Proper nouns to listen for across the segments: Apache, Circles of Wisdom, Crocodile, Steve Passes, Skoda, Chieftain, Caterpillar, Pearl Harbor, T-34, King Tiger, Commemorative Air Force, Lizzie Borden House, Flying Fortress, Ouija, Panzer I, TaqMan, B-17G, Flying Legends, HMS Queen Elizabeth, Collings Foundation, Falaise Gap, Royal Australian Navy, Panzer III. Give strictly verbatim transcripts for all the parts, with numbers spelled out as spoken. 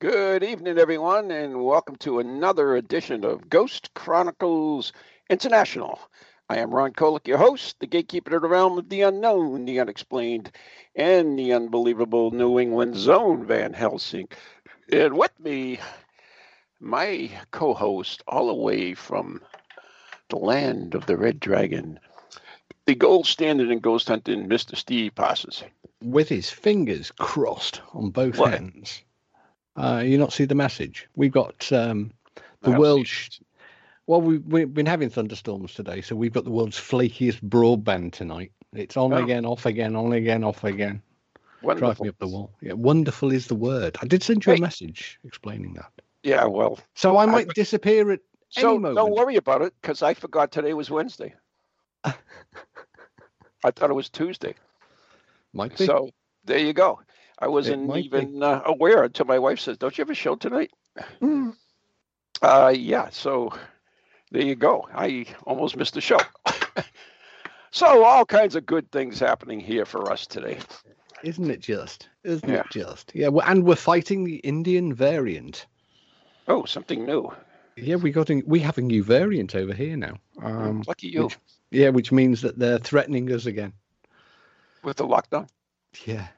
Good evening, everyone, and welcome to another edition of Ghost Chronicles International. I am Ron Kolick, your host, the gatekeeper of the realm of the unknown, the unexplained, and the unbelievable New England's own Van Helsing. And with me, my co-host, all the way from the land of the Red Dragon, the gold standard in ghost hunting, Mister Steve Passes. With his fingers crossed on both what? hands. Uh, you not see the message? We've got um, the world... Well, we, we've been having thunderstorms today, so we've got the world's flakiest broadband tonight. It's on oh. again, off again, on again, off again. Wonderful. Drive me up the wall. Yeah, wonderful is the word. I did send you hey. a message explaining that. Yeah, well. So I might I, disappear at so any moment. Don't worry about it, because I forgot today was Wednesday. I thought it was Tuesday. Might be. So there you go. I wasn't even uh, aware until my wife says, don't you have a show tonight? Mm. Uh, yeah, so... There you go. I almost missed the show. So all kinds of good things happening here for us today. Isn't it just? Isn't yeah. it just? Yeah, well, and we're fighting the Indian variant. Oh, something new. Yeah, we got in, we have a new variant over here now. Um, Lucky you. Which, yeah, which means that they're threatening us again. With the lockdown? Yeah.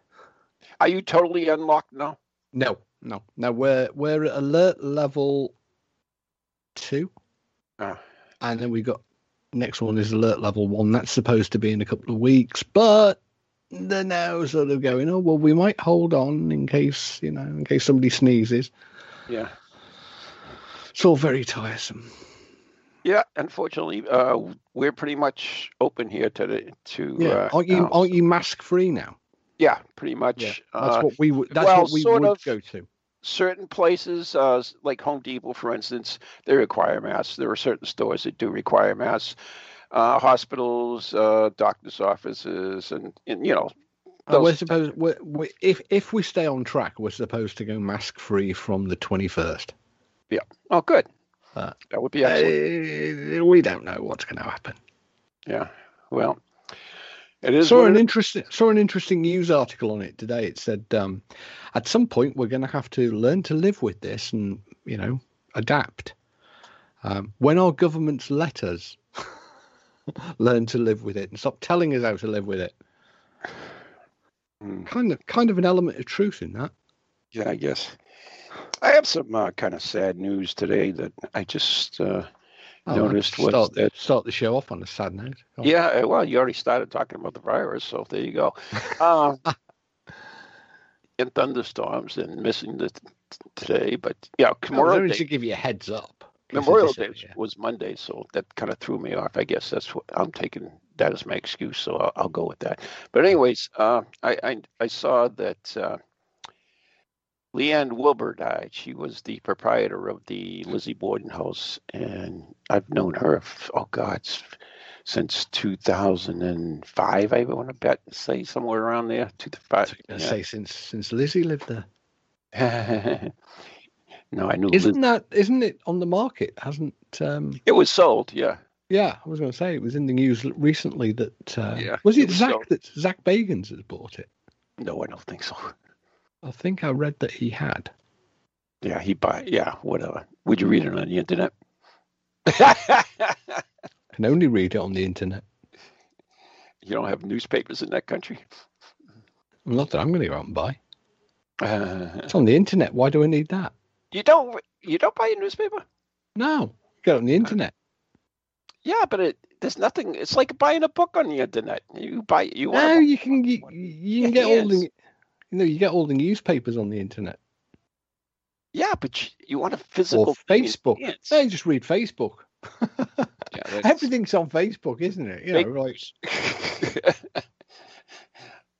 Are you totally unlocked now? No, no. Now we're, we're at alert level two. Ah. And then we got next one is alert level one. That's supposed to be in a couple of weeks, but they're now sort of going, oh well, we might hold on in case you know, in case somebody sneezes. Yeah, it's all very tiresome. Yeah, unfortunately, uh, we're pretty much open here today. To yeah, uh, aren't you now. aren't you mask free now? Yeah, pretty much. Yeah, that's uh, what we would. That's well, what we sort would of... go to. Certain places, uh, like Home Depot, for instance, they require masks. There are certain stores that do require masks. Uh, hospitals, uh, doctors' offices, and, and you know. Those... We're supposed, we're, we, if if we stay on track, we're supposed to go mask-free from the twenty-first. Yeah. Oh, good. Uh, that would be excellent. Uh, we don't know what's going to happen. Yeah. Well. It is saw an interesting saw an interesting news article on it today. It said um, at some point we're going to have to learn to live with this and you know adapt. Um, when our governments let us learn to live with it and stop telling us how to live with it, mm. kind of kind of an element of truth in that. Yeah, I guess. I have some uh, kind of sad news today that I just. Uh... Oh, noticed start, what's that? Start the show off on a sad note. Yeah, well, you already started talking about the virus, so there you go. Um, and thunderstorms and missing the, today, but yeah, Memorial no, Day. To give you a heads up. Memorial Day was, yeah. was Monday, so that kind of threw me off. I guess that's what I'm taking. That is my excuse, so I'll, I'll go with that. But anyways, uh, I, I I saw that uh, Leanne Wilbur died. She was the proprietor of the Lizzie Borden House, and I've known her, oh God, since two thousand five, I want to bet, say somewhere around there. I yeah. say since since Lizzie lived there. No, I knew. Isn't Liz- that? Isn't it on the market? Hasn't um... it was sold? Yeah. Yeah, I was going to say it was in the news recently that uh, yeah, was it, it was Zach sold. that Zach Bagans has bought it? No, I don't think so. I think I read that he had. Yeah, he bought. Yeah, whatever. Would you read it on the internet? I can only read it on the internet. You don't have newspapers in that country? Not that I'm going to go out and buy. Uh, it's on the internet. Why do I need that? You don't. You don't buy a newspaper? No, you go on the internet. Yeah, but it, there's nothing. It's like buying a book on the internet. You buy. You want no, you can. You, you can get all the. You know, you get all the newspapers on the internet. Yeah, but you, you want a physical. Or Facebook. They just read Facebook. Yeah, everything's on Facebook, isn't it? You know, right.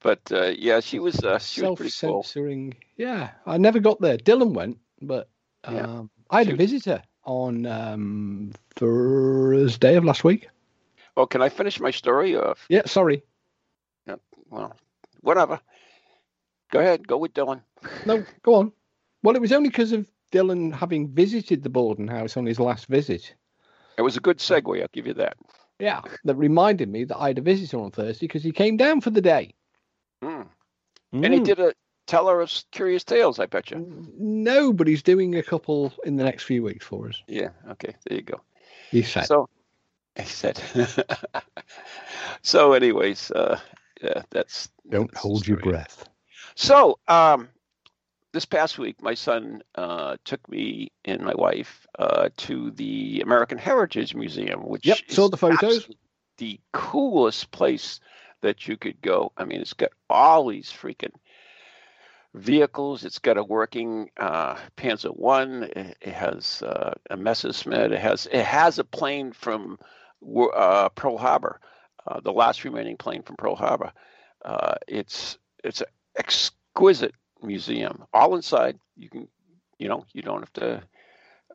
But uh, yeah, she was uh, she was pretty cool. Self-censoring. Yeah, I never got there. Dylan went, but um, yeah. I had she a visitor on um, Thursday of last week. Well, can I finish my story? Or... Yeah, sorry. Yeah, well, whatever. Go ahead. Go with Dylan. No, go on. Well, it was only because of Dylan having visited the Borden house on his last visit. It was a good segue, I'll give you that. Yeah, that reminded me that I had a visitor on Thursday because he came down for the day. Mm. Mm. And he did a teller of curious tales, I bet you. No, but he's doing a couple in the next few weeks for us. Yeah, okay, there you go. He said. So, he said. So anyways, uh, yeah, that's... Don't that's hold your breath. So, um, this past week, my son uh, took me and my wife uh, to the American Heritage Museum, which yep, is saw the photos. The coolest place that you could go. I mean, it's got all these freaking vehicles. It's got a working uh, Panzer One. It, it has uh, a Messerschmitt. It has it has a plane from uh, Pearl Harbor, uh, the last remaining plane from Pearl Harbor. Uh, it's it's an exquisite museum, all inside. You can, you know, you don't have to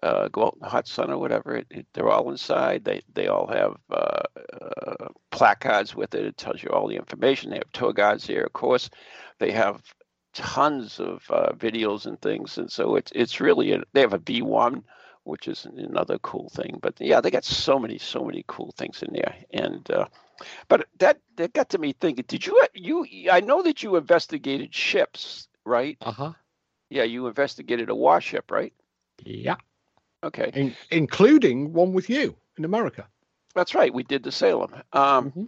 uh, go out in the hot sun or whatever. It, it, they're all inside. They they all have uh, uh, placards with it. It tells you all the information. They have tour guides there, of course. They have tons of uh, videos and things, and so it's it's really a, they have a B one, which is another cool thing. But yeah, they got so many so many cool things in there, and uh, but that that got to me thinking. Did you you I know that you investigated ships. Right. Uh-huh. Yeah, you investigated a warship, right? Yeah. Okay. In, including one with you in America. That's right. We did the Salem. Um, mm-hmm.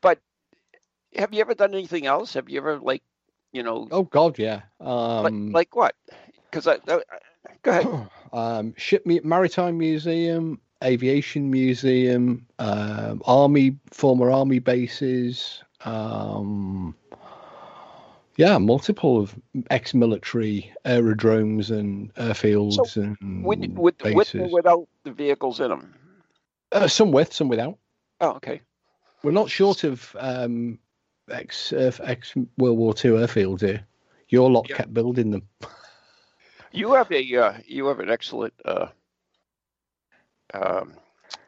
But have you ever done anything else? Have you ever, like, you know? Oh God, yeah. Um, like, like what? Because I, I, I go ahead. Um, ship Maritime Museum, Aviation Museum, um, Army former Army bases. Um, Yeah, multiple of ex-military aerodromes and airfields so and with, with, bases. With or without the vehicles in them? Uh, some with, some without. Oh, okay. We're not short of um, ex, uh, ex-World War Two airfields here. Your lot yeah. kept building them. You have a uh, you have an excellent uh, um,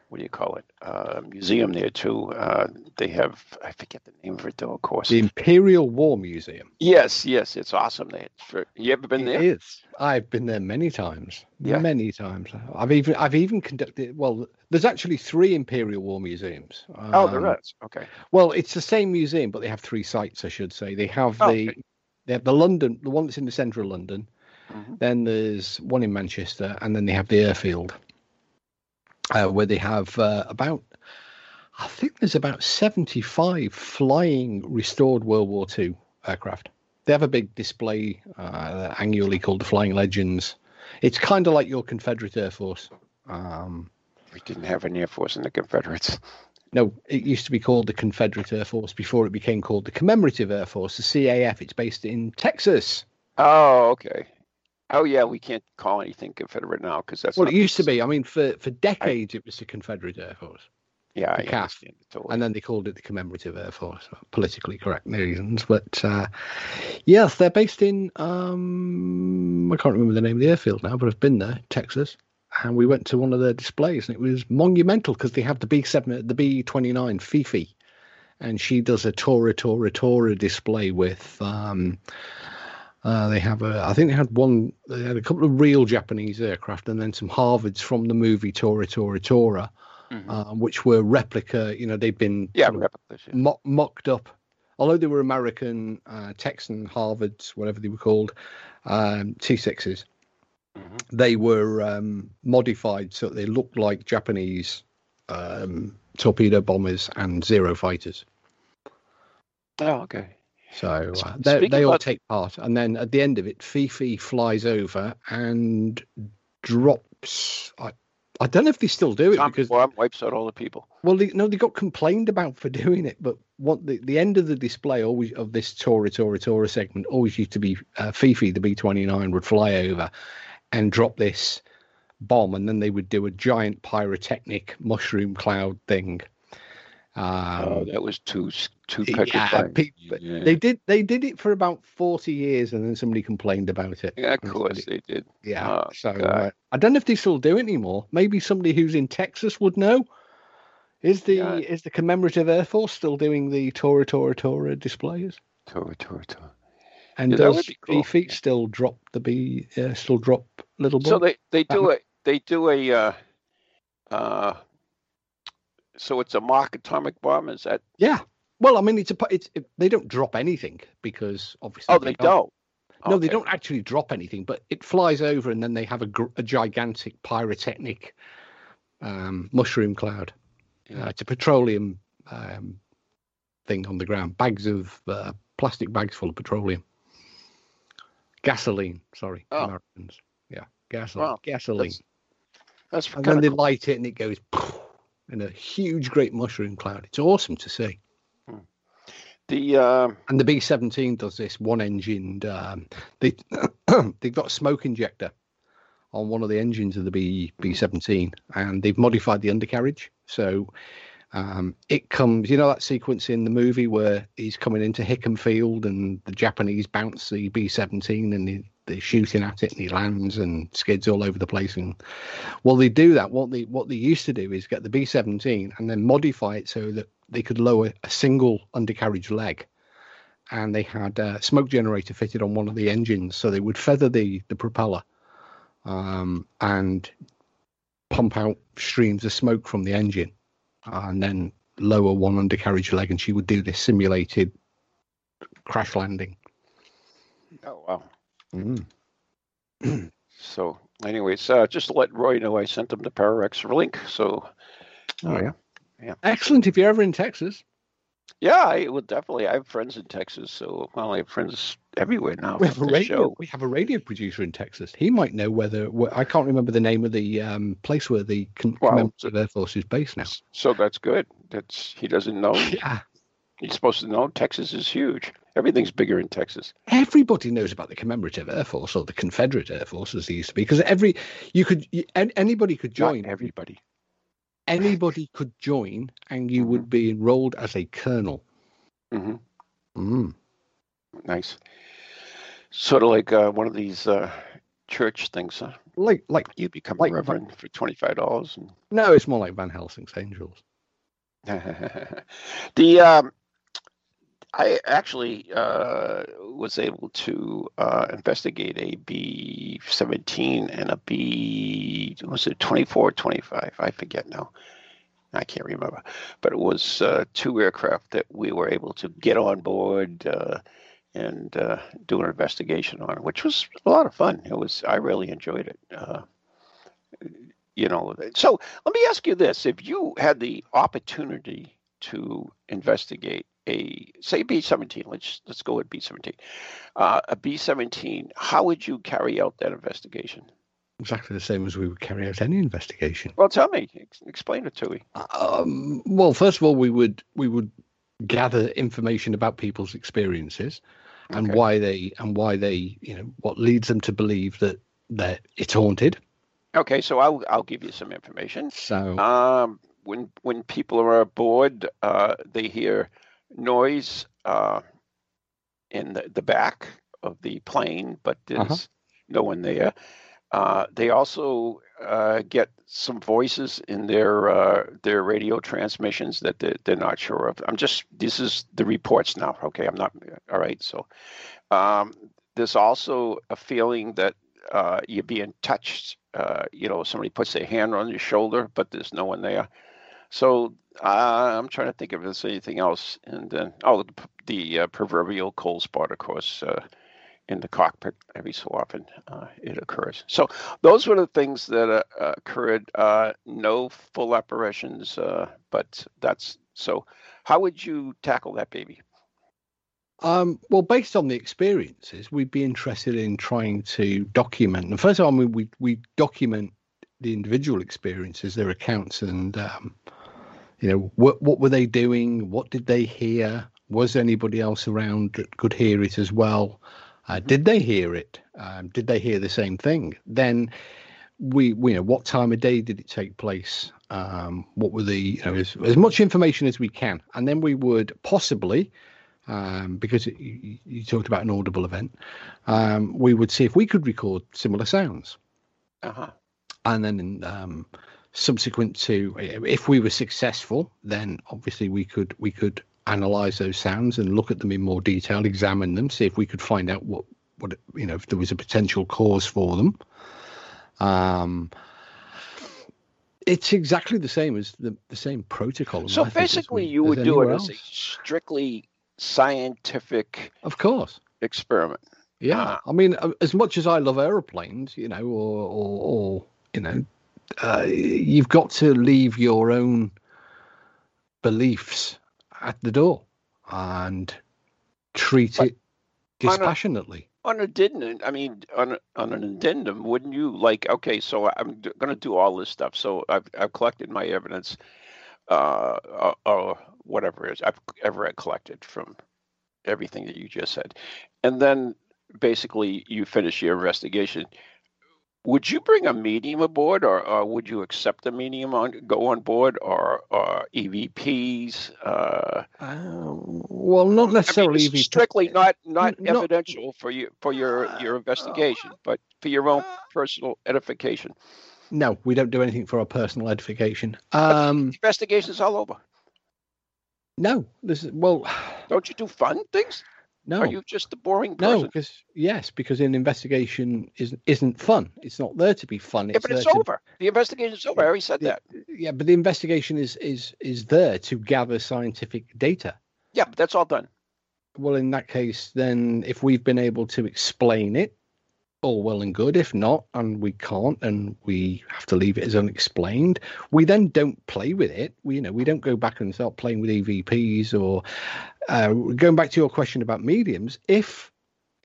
what do you call it? Uh, museum there too. Uh, they have, I forget the name of it though, of course. The Imperial War Museum. Yes, yes, it's awesome. There, you ever been there? It is. I've been there many times. Yeah. Many times. I've even, I've even conducted. Well, there's actually three Imperial War museums. Um, oh, there is. Okay. Well, it's the same museum, but they have three sites. I should say they have oh, the, okay. they have the London, the one that's in the centre of London. Mm-hmm. Then there's one in Manchester, and then they have the airfield. Uh, where they have uh, about, I think there's about seventy-five flying restored World War Two aircraft. They have a big display uh, annually called the Flying Legends. It's kind of like your Confederate Air Force. Um, we didn't have an Air Force in the Confederates. No, it used to be called the Confederate Air Force before it became called the Commemorative Air Force, the C A F. It's based in Texas. Oh, okay. Oh, yeah, we can't call anything Confederate now because that's well, it used to be. I mean, for, for decades, I, it was the Confederate Air Force. Yeah, the I C A F, understand. Totally. And then they called it the Commemorative Air Force, for politically correct reasons. But uh, yes, they're based in, um, I can't remember the name of the airfield now, but I've been there, Texas. And we went to one of their displays and it was monumental because they have the B seven, the B twenty-nine Fifi. And she does a Tora Tora Tora display with. Um, Uh, they have a, I think they had one, they had a couple of real Japanese aircraft and then some Harvards from the movie Tora Tora Tora, mm-hmm. uh, which were replica, you know, they've been yeah, replicas, yeah. mock, mocked up. Although they were American, uh, Texan, Harvards, whatever they were called, um, T sixes, mm-hmm. they were um, modified so that they looked like Japanese um, torpedo bombers and Zero fighters. Oh, okay. So uh, they, they all take part. And then at the end of it, Fifi flies over and drops. I, I don't know if they still do it. Tom because Tom wipes out all the people. Well, they, no, they got complained about for doing it. But what the, the end of the display always of this Tora Tora Tora segment always used to be uh, Fifi, the B twenty-nine, would fly over and drop this bomb. And then they would do a giant pyrotechnic mushroom cloud thing. Um, oh, that was too too petrifying. Yeah, yeah. They did they did it for about forty years, and then somebody complained about it. Yeah, of course they did. Yeah. Oh, so uh, I don't know if they still do it anymore. Maybe somebody who's in Texas would know. Is the yeah. is the Commemorative Air Force still doing the Tora Tora Tora displays? Tora Tora Tora. And yeah, does cool. Fifi yeah. still drop the bee? Uh, still drop little boy? So they they do um, it. They do a. Uh, uh, so it's a mock atomic bomb. Is that? Yeah. Well, I mean, it's a. It's it, they don't drop anything because obviously. Oh, they, they don't. don't. No, okay. They don't actually drop anything, but it flies over, and then they have a, gr a gigantic pyrotechnic um, mushroom cloud. Yeah. Uh, it's a petroleum um, thing on the ground. Bags of uh, plastic bags full of petroleum. Gasoline, sorry, oh. Americans. Yeah, gasoline. Wow. Gasoline. That's, that's and then they cool. light it, and it goes in a huge, great mushroom cloud. It's awesome to see. Hmm. The um, and the B seventeen does this one-engined. Um, they they've got a smoke injector on one of the engines of the B B seventeen, and they've modified the undercarriage so. Um, it comes, you know, that sequence in the movie where he's coming into Hickam Field and the Japanese bounce the B seventeen and they, they're shooting at it and he lands and skids all over the place. And well, they do that. What they what they used to do is get the B seventeen and then modify it so that they could lower a single undercarriage leg. And they had a smoke generator fitted on one of the engines, so they would feather the the propeller um, and pump out streams of smoke from the engine. And then lower one undercarriage leg, and she would do this simulated crash landing. Oh, wow. Mm. So, anyways, uh, just to let Roy know I sent him the Pararex link. So, oh, yeah. yeah. Excellent. If you're ever in Texas. Yeah, I would definitely. I have friends in Texas. So, well, I have friends everywhere now. We have, a radio, show. we have a radio producer in Texas. He might know whether, where, I can't remember the name of the um, place where the wow. Commemorative Air Force is based now. So that's good. That's He doesn't know. Yeah. He's supposed to know. Texas is huge. Everything's bigger in Texas. Everybody knows about the Commemorative Air Force, or the Confederate Air Force, as they used to be, because every, you could, anybody could join. Not everybody. Anybody could join, and you would be enrolled as a colonel. Mm-hmm. Mm. Nice. Sort of like uh, one of these uh, church things, huh? Like, like you become like, a reverend like, for twenty-five dollars. And... No, it's more like Van Helsing's Angels. the um, I actually uh, was able to uh, investigate a B seventeen and a B, was it twenty-four, twenty-five? I forget now. I can't remember. But it was uh, two aircraft that we were able to get on board uh, and uh, do an investigation on, which was a lot of fun. It was, I really enjoyed it. Uh, you know, so let me ask you this. If you had the opportunity to investigate a, say B seventeen, let's let's go with B seventeen. Uh, a B seventeen, how would you carry out that investigation? Exactly the same as we would carry out any investigation. Well, tell me, ex explain it to me. Um, well, first of all, we would we would gather information about people's experiences and okay. why they and why they you know what leads them to believe that that it's haunted. Okay, so I'll I'll give you some information. So um, when when people are aboard, uh, they hear noise uh in the, the back of the plane, but there's uh-huh. no one there. Uh they also uh get some voices in their uh their radio transmissions that they're, they're not sure of. I'm just, this is the reports now, okay? I'm not all right. So um there's also a feeling that uh you're being touched. Uh you know, somebody puts their hand on your shoulder, but there's no one there. So uh, I'm trying to think if there's anything else. And then, oh, the, the uh, proverbial cold spot, of course, uh, in the cockpit every so often uh, it occurs. So those were the things that uh, occurred. Uh, no full apparitions, uh, but that's, so how would you tackle that baby? Um, well, based on the experiences, we'd be interested in trying to document. And first of all, I mean, we, we document the individual experiences, their accounts, and um, you know, what what were they doing? What did they hear? Was anybody else around that could hear it as well? Uh, did they hear it? Um, did they hear the same thing? Then we, we, you know, what time of day did it take place? um, what were the, you know, as, as much information as we can. And then we would possibly, um, because it, you, you talked about an audible event, um, we would see if we could record similar sounds. Uh-huh. And then um, subsequent to, if we were successful, then obviously we could we could analyze those sounds and look at them in more detail, examine them, see if we could find out what, what you know, if there was a potential cause for them. Um, it's exactly the same as the, the same protocol. So basically, you would do it as a strictly scientific, of course, experiment. Yeah, uh, I mean, as much as I love airplanes, you know, or, or, or you know, uh, you've got to leave your own beliefs at the door and treat it dispassionately. On a addendum, I mean, on a, on an addendum, wouldn't you like? Okay, so I'm d- going to do all this stuff. So I've I've collected my evidence, uh, or, or whatever it is I've ever collected from everything that you just said, and then basically you finish your investigation. Would you bring a medium aboard, or, or would you accept a medium on go on board, or, or E V Ps? Uh, uh, well, not necessarily. I mean, E V P. Strictly not not, not evidential for you for your, your investigation, uh, but for your own personal edification. No, we don't do anything for our personal edification. Um, investigation's all over. No, this is well. Don't you do fun things? No. Are you just a boring person? No, because yes, because an investigation isn't isn't fun. It's not there to be fun. It's yeah, but it's over. To, the investigation's over. I already said the, that. Yeah, but the investigation is is is there to gather scientific data. Yeah, but that's all done. Well, in that case, then if we've been able to explain it, all well and good. If not, and we can't, and we have to leave it as unexplained, we then don't play with it. We, you know, we don't go back and start playing with E V Ps or uh, going back to your question about mediums. If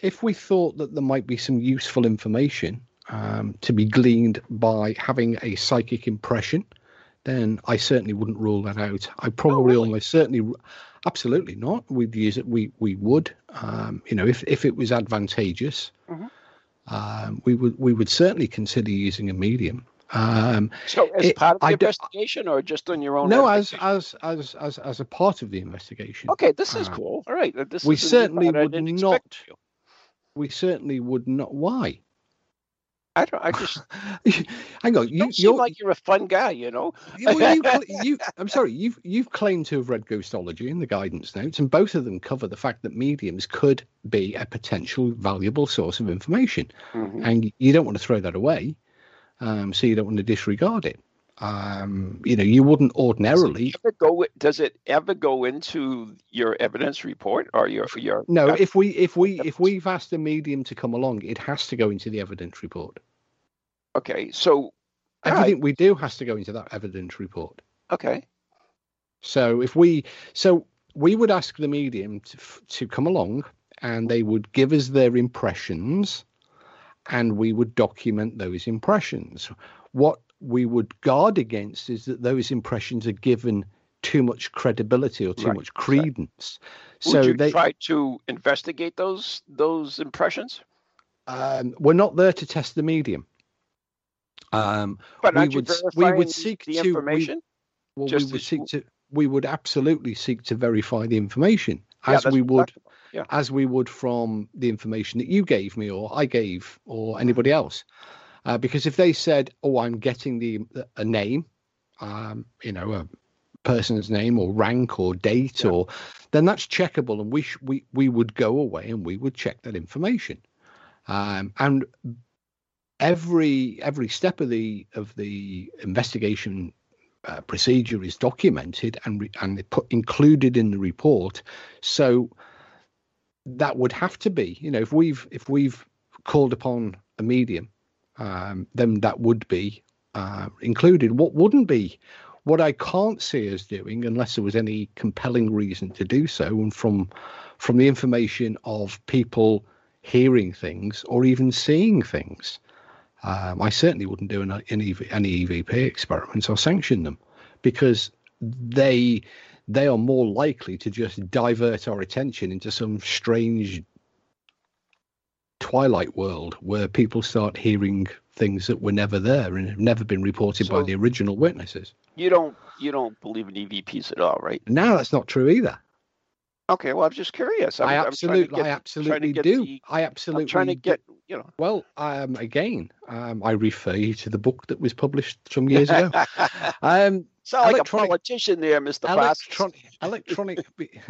if we thought that there might be some useful information um, to be gleaned by having a psychic impression, then I certainly wouldn't rule that out. I probably oh, really? almost certainly, absolutely not. We'd use it. We we would. Um, you know, if if it was advantageous. Mm-hmm. Um, we would we would certainly consider using a medium. Um, so, as it, part of the I investigation, d- or just on your own? No, as as as as as a part of the investigation. Okay, this is um, cool. All right, this we is certainly would not. We certainly would not. Why? I don't. I just. Hang on. You, you don't seem like you're a fun guy, you know. Well, you, you, I'm sorry. You've you've claimed to have read Ghostology and the guidance notes, and both of them cover the fact that mediums could be a potential valuable source of information, mm-hmm. and you don't want to throw that away. Um, so you don't want to disregard it. Um, you know, you wouldn't ordinarily. Does it, ever go, does it ever go into your evidence report or your your? No, evidence? if we if we if we've asked a medium to come along, it has to go into the evidence report. Okay, so everything right. we do has to go into that evidence report. Okay, so if we so we would ask the medium to to come along, and they would give us their impressions, and we would document those impressions. What we would guard against is that those impressions are given too much credibility or too right, much credence. Right. So would you they try to investigate those those impressions? Um, we're not there to test the medium. Um, but we would we would seek the to, information. We, well, Just we would seek you... to. We would absolutely seek to verify the information as yeah, we would, yeah. as we would from the information that you gave me or I gave or anybody else. Uh, because if they said, oh, I'm getting the a name, um, you know, a person's name or rank or date, yeah. or then that's checkable. And we, sh- we we would go away and we would check that information. Um, and every every step of the of the investigation uh, procedure is documented and, re- and put, included in the report. So that would have to be, you know, if we've if we've called upon a medium, Um, then that would be uh, included. What wouldn't be, what I can't see us doing, unless there was any compelling reason to do so, and from from the information of people hearing things or even seeing things, um, I certainly wouldn't do an, an EV, any E V P experiments or sanction them, because they they are more likely to just divert our attention into some strange Twilight world where people start hearing things that were never there and have never been reported so by the original witnesses. You don't you don't believe in E V Ps at all, right? No, that's not true either. Okay, well, I'm just curious. I'm, I absolutely, get, I absolutely do. The, I absolutely I'm trying to get, you know. Well, um, again, um, I refer you to the book that was published some years ago. um, Sound like a politician there, Mister Electronic, electronic,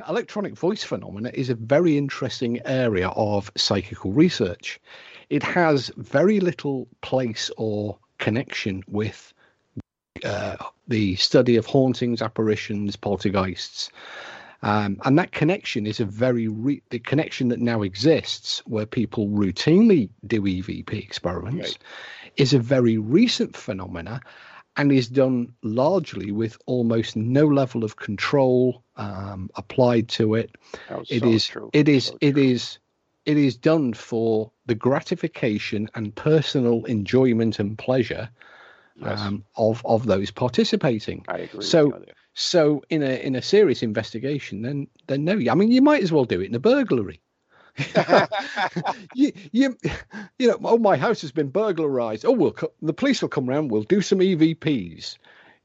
electronic voice phenomena is a very interesting area of psychical research. It has very little place or connection with uh, the study of hauntings, apparitions, poltergeists. Um, and that connection is a very re- the connection that now exists where people routinely do E V P experiments right. is a very recent phenomena and is done largely with almost no level of control um, applied to it. It so is true. it is so it true. is it is done for the gratification and personal enjoyment and pleasure yes. um, of of those participating. I agree. So. With you there. So in a in a serious investigation, then then no, I mean you might as well do it in a burglary. you, you you know, oh, my house has been burglarized. Oh, we'll co- the police will come round. We'll do some E V Ps,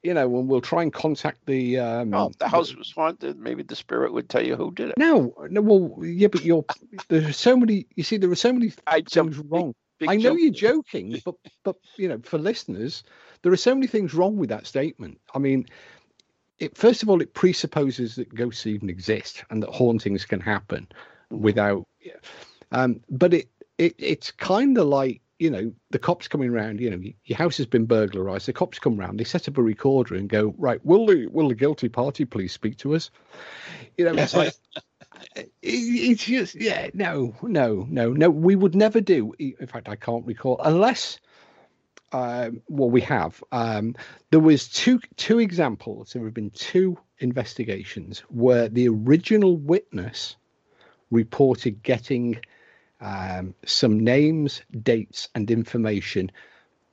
you know, and we'll try and contact the. Um, oh, the house was haunted. Maybe the spirit would tell you who did it. No, no, well, yeah, but you're there's so many. You see, there are so many I things wrong. I know joke. You're joking, but but you know, for listeners, there are so many things wrong with that statement. I mean. It, first of all, it presupposes that ghosts even exist and that hauntings can happen without. Um, but it, it it's kind of like, you know, the cops coming around, you know, your house has been burglarized. The cops come around, they set up a recorder and go, right, will the, will the guilty party please speak to us? You know, it's like, it, it's just, yeah, no, no, no, no, we would never do. In fact, I can't recall unless. Um, well, we have. Um, there was two two examples. There have been two investigations where the original witness reported getting um, some names, dates, and information,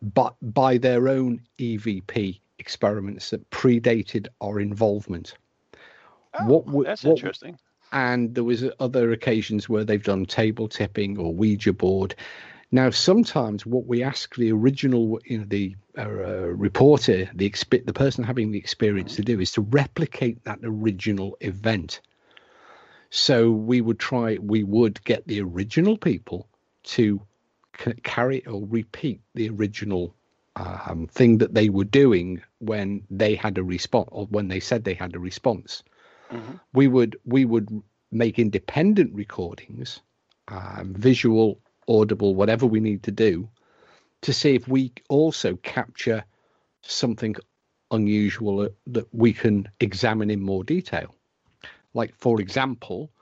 but by their own E V P experiments that predated our involvement. Oh, what w- that's what, interesting. And there was other occasions where they've done table tipping or Ouija board. Now, sometimes what we ask the original, you know, the uh, uh, reporter, the exp- the person having the experience to do is to replicate that original event. So we would try, we would get the original people to c- carry or repeat the original um, thing that they were doing when they had a response or when they said they had a response. Mm-hmm. We would we would make independent recordings, um, visual. Audible, whatever we need to do to see if we also capture something unusual that we can examine in more detail. Like, for example,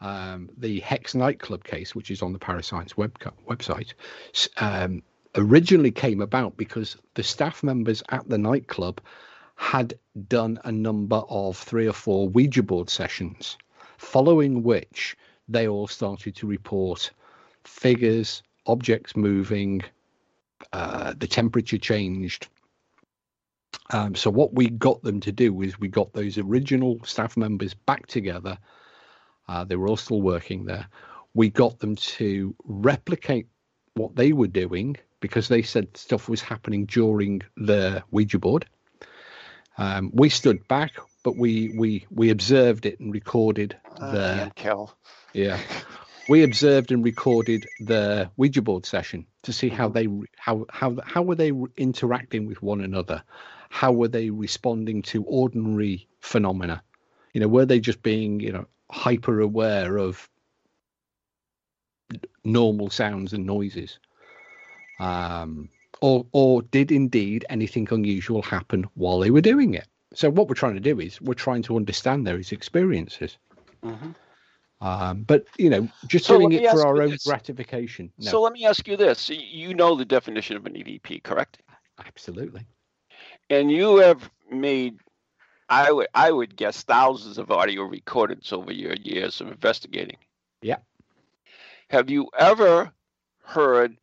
um, the Hex nightclub case, which is on the Parascience web, website, um, originally came about because the staff members at the nightclub had done a number of three or four Ouija board sessions, following which they all started to report figures, objects moving, uh, the temperature changed. Um, so what we got them to do is we got those original staff members back together. Uh, they were all still working there. We got them to replicate what they were doing because they said stuff was happening during the Ouija board. Um, we stood back, but we we we observed it and recorded uh, the kill. Yeah. We observed and recorded the Ouija board session to see how they how how how were they interacting with one another, how were they responding to ordinary phenomena, you know, were they just being you know hyper aware of normal sounds and noises, um, or or did indeed anything unusual happen while they were doing it? So what we're trying to do is we're trying to understand their experiences. Mm-hmm. Um, but, you know, just so doing it for our own this. gratification. No. So let me ask you this. You know the definition of an E V P, correct? Absolutely. And you have made, I would I would guess, thousands of audio recordings over your years of investigating. Yeah. Have you ever heard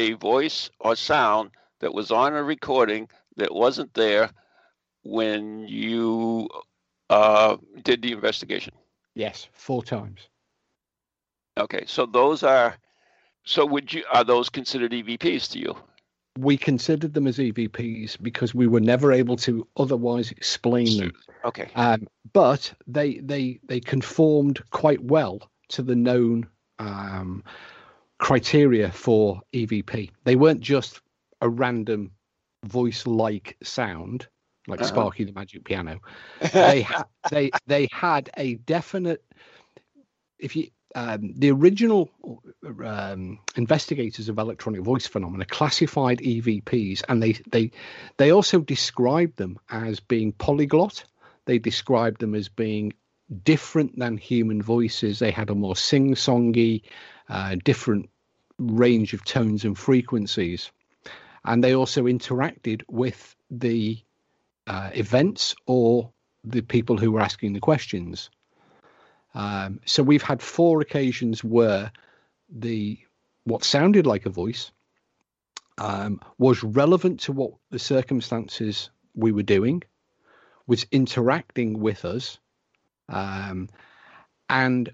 a voice or sound that was on a recording that wasn't there when you uh, did the investigation? Yes, four times. Okay, so those are So would you, are those considered E V Ps to you? We considered them as E V Ps because we were never able to otherwise explain them. Okay. Um, but they they they conformed quite well to the known um, criteria for E V P. They weren't just a random voice-like sound, like uh-huh. Sparky the Magic Piano. They ha- they they had a definite. If you. Um, the original um, investigators of electronic voice phenomena classified E V Ps, and they they they also described them as being polyglot. They described them as being different than human voices. They had a more sing-songy, uh, different range of tones and frequencies, and they also interacted with the uh, events or the people who were asking the questions. Um, so we've had four occasions where the what sounded like a voice um, was relevant to what the circumstances we were doing, was interacting with us, um, and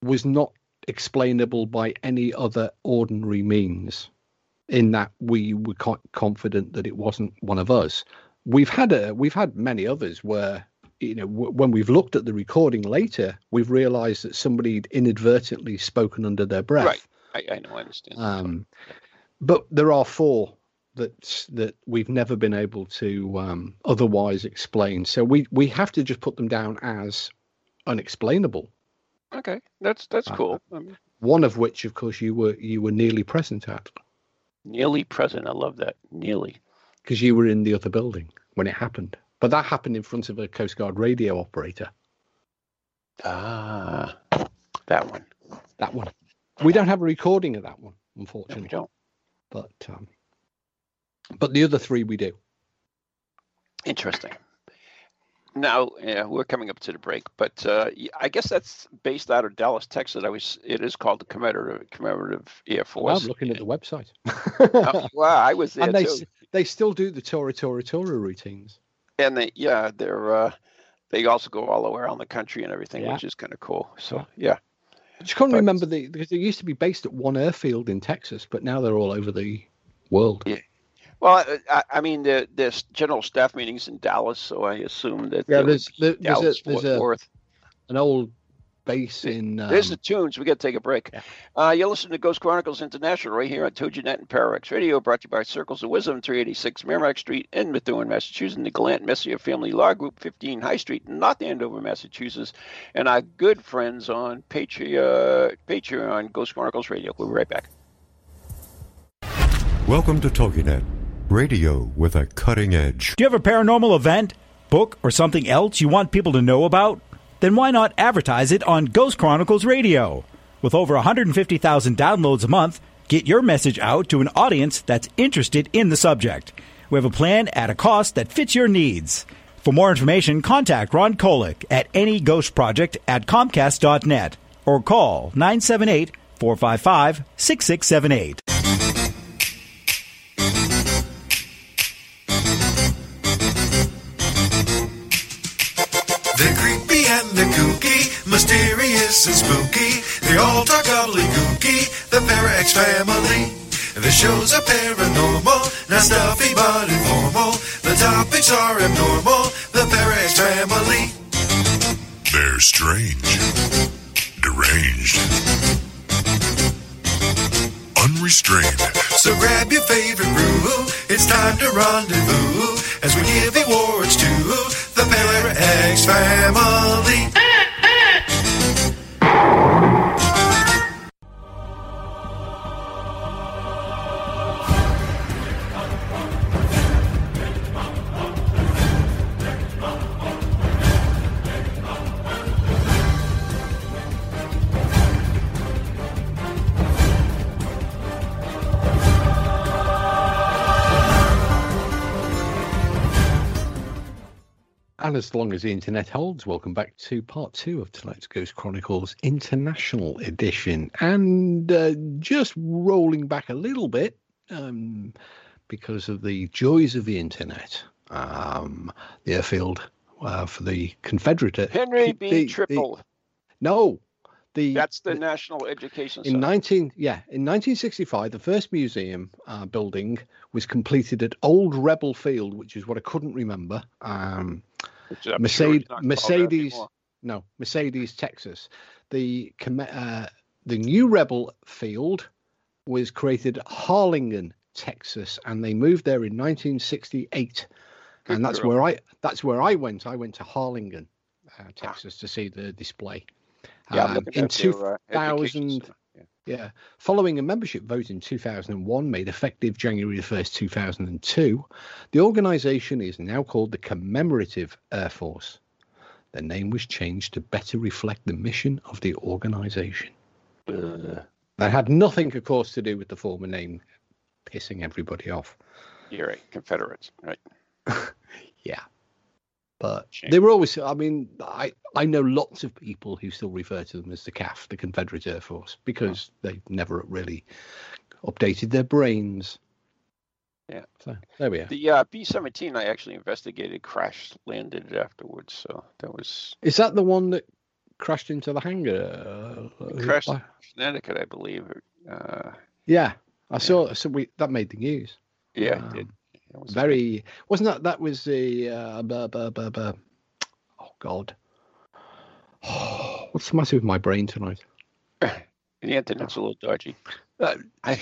was not explainable by any other ordinary means, in that we were confident that it wasn't one of us. We've had a, we've had many others where, you know, w- when we've looked at the recording later, we've realized that somebody had inadvertently spoken under their breath. Right. I, I know. I understand. Um, but there are four that, that we've never been able to um, otherwise explain. So we, we have to just put them down as unexplainable. Okay. That's, that's uh, cool. Um, one of which, of course, you were, you were nearly present at. Nearly present. I love that. Nearly. Because you were in the other building when it happened. But that happened in front of a Coast Guard radio operator. Ah, that one. That one. We don't have a recording of that one, unfortunately. No, we don't. But, um, but the other three we do. Interesting. Now, yeah, we're coming up to the break, but uh, I guess that's based out of Dallas, Texas. I was. It is called the Commemorative, Commemorative Air Force. Well, I'm looking at the website. oh, wow, I was there, and they, too. They still do the Tora Tora Tora routines. And they, yeah, they're uh, they also go all around the country and everything, yeah. Which is kind of cool. So, yeah. I just couldn't but, remember the because they used to be based at one airfield in Texas, but now they're all over the world. Yeah. Well, I, I mean, there, there's general staff meetings in Dallas, so I assume that yeah, there's there, Dallas, there's, a, there's Fort a, an old base in. Um, there's the tunes. We got to take a break. Yeah. Uh, you're listening to Ghost Chronicles International right here on Toginet and Pararex Radio, brought to you by Circles of Wisdom, three eighty-six Merrimack Street in Methuen, Massachusetts, the Galant Messier Family Law Group, fifteen High Street, North Andover, Massachusetts, and our good friends on Patreon, Patreon Ghost Chronicles Radio. We'll be right back. Welcome to Toginet. Radio with a cutting edge. Do you have a paranormal event, book, or something else you want people to know about? Then why not advertise it on Ghost Chronicles Radio? With over one hundred fifty thousand downloads a month, get your message out to an audience that's interested in the subject. We have a plan at a cost that fits your needs. For more information, contact Ron Kolick at anyghostproject at comcast dot net or call nine seven eight, four five five, six six seven eight. Mysterious and spooky, they all talk gobbledygooky, the Pararex family. The shows are paranormal, not stuffy but informal. The topics are abnormal, the Pararex family. They're strange, deranged, unrestrained. So grab your favorite brew, it's time to rendezvous, as we give awards to the Pararex family. And as long as the internet holds, welcome back to part two of tonight's Ghost Chronicles International Edition. And uh, just rolling back a little bit, um, because of the joys of the internet, um, the airfield uh, for the Confederate... Henry B. The, Triple. The, no, The, That's the, the National Education Service. In nineteen yeah in nineteen sixty-five, the first museum uh, building was completed at Old Rebel Field, which is what I couldn't remember. Um, Mercedes, sure Mercedes no Mercedes, Texas. The uh, the new Rebel Field was created at Harlingen, Texas, and they moved there in nineteen sixty-eight. Good and that's girl. where I that's where I went. I went to Harlingen, uh, Texas, ah. to see the display. Yeah, um, in two thousand, uh, yeah. yeah, following a membership vote in two thousand one, made effective January the first, two thousand two, the organisation is now called the Commemorative Air Force. The name was changed to better reflect the mission of the organisation. Uh, that had nothing, of course, to do with the former name, pissing everybody off. You're right, Confederates, right? Yeah. But they were always, I mean, I, I know lots of people who still refer to them as the C A F, the Confederate Air Force, because oh. they've never really updated their brains. Yeah. So there we are. The uh, B seventeen, I actually investigated, crash landed afterwards. So that was. Is that the one that crashed into the hangar? It crashed in Connecticut, I believe. Uh, yeah. I yeah. saw so we that made the news. Yeah, um, it did. Was very it? wasn't that that was the uh, blah, blah, blah, blah. oh god oh, what's the matter with my brain tonight? The internet's a little dodgy. Uh, I,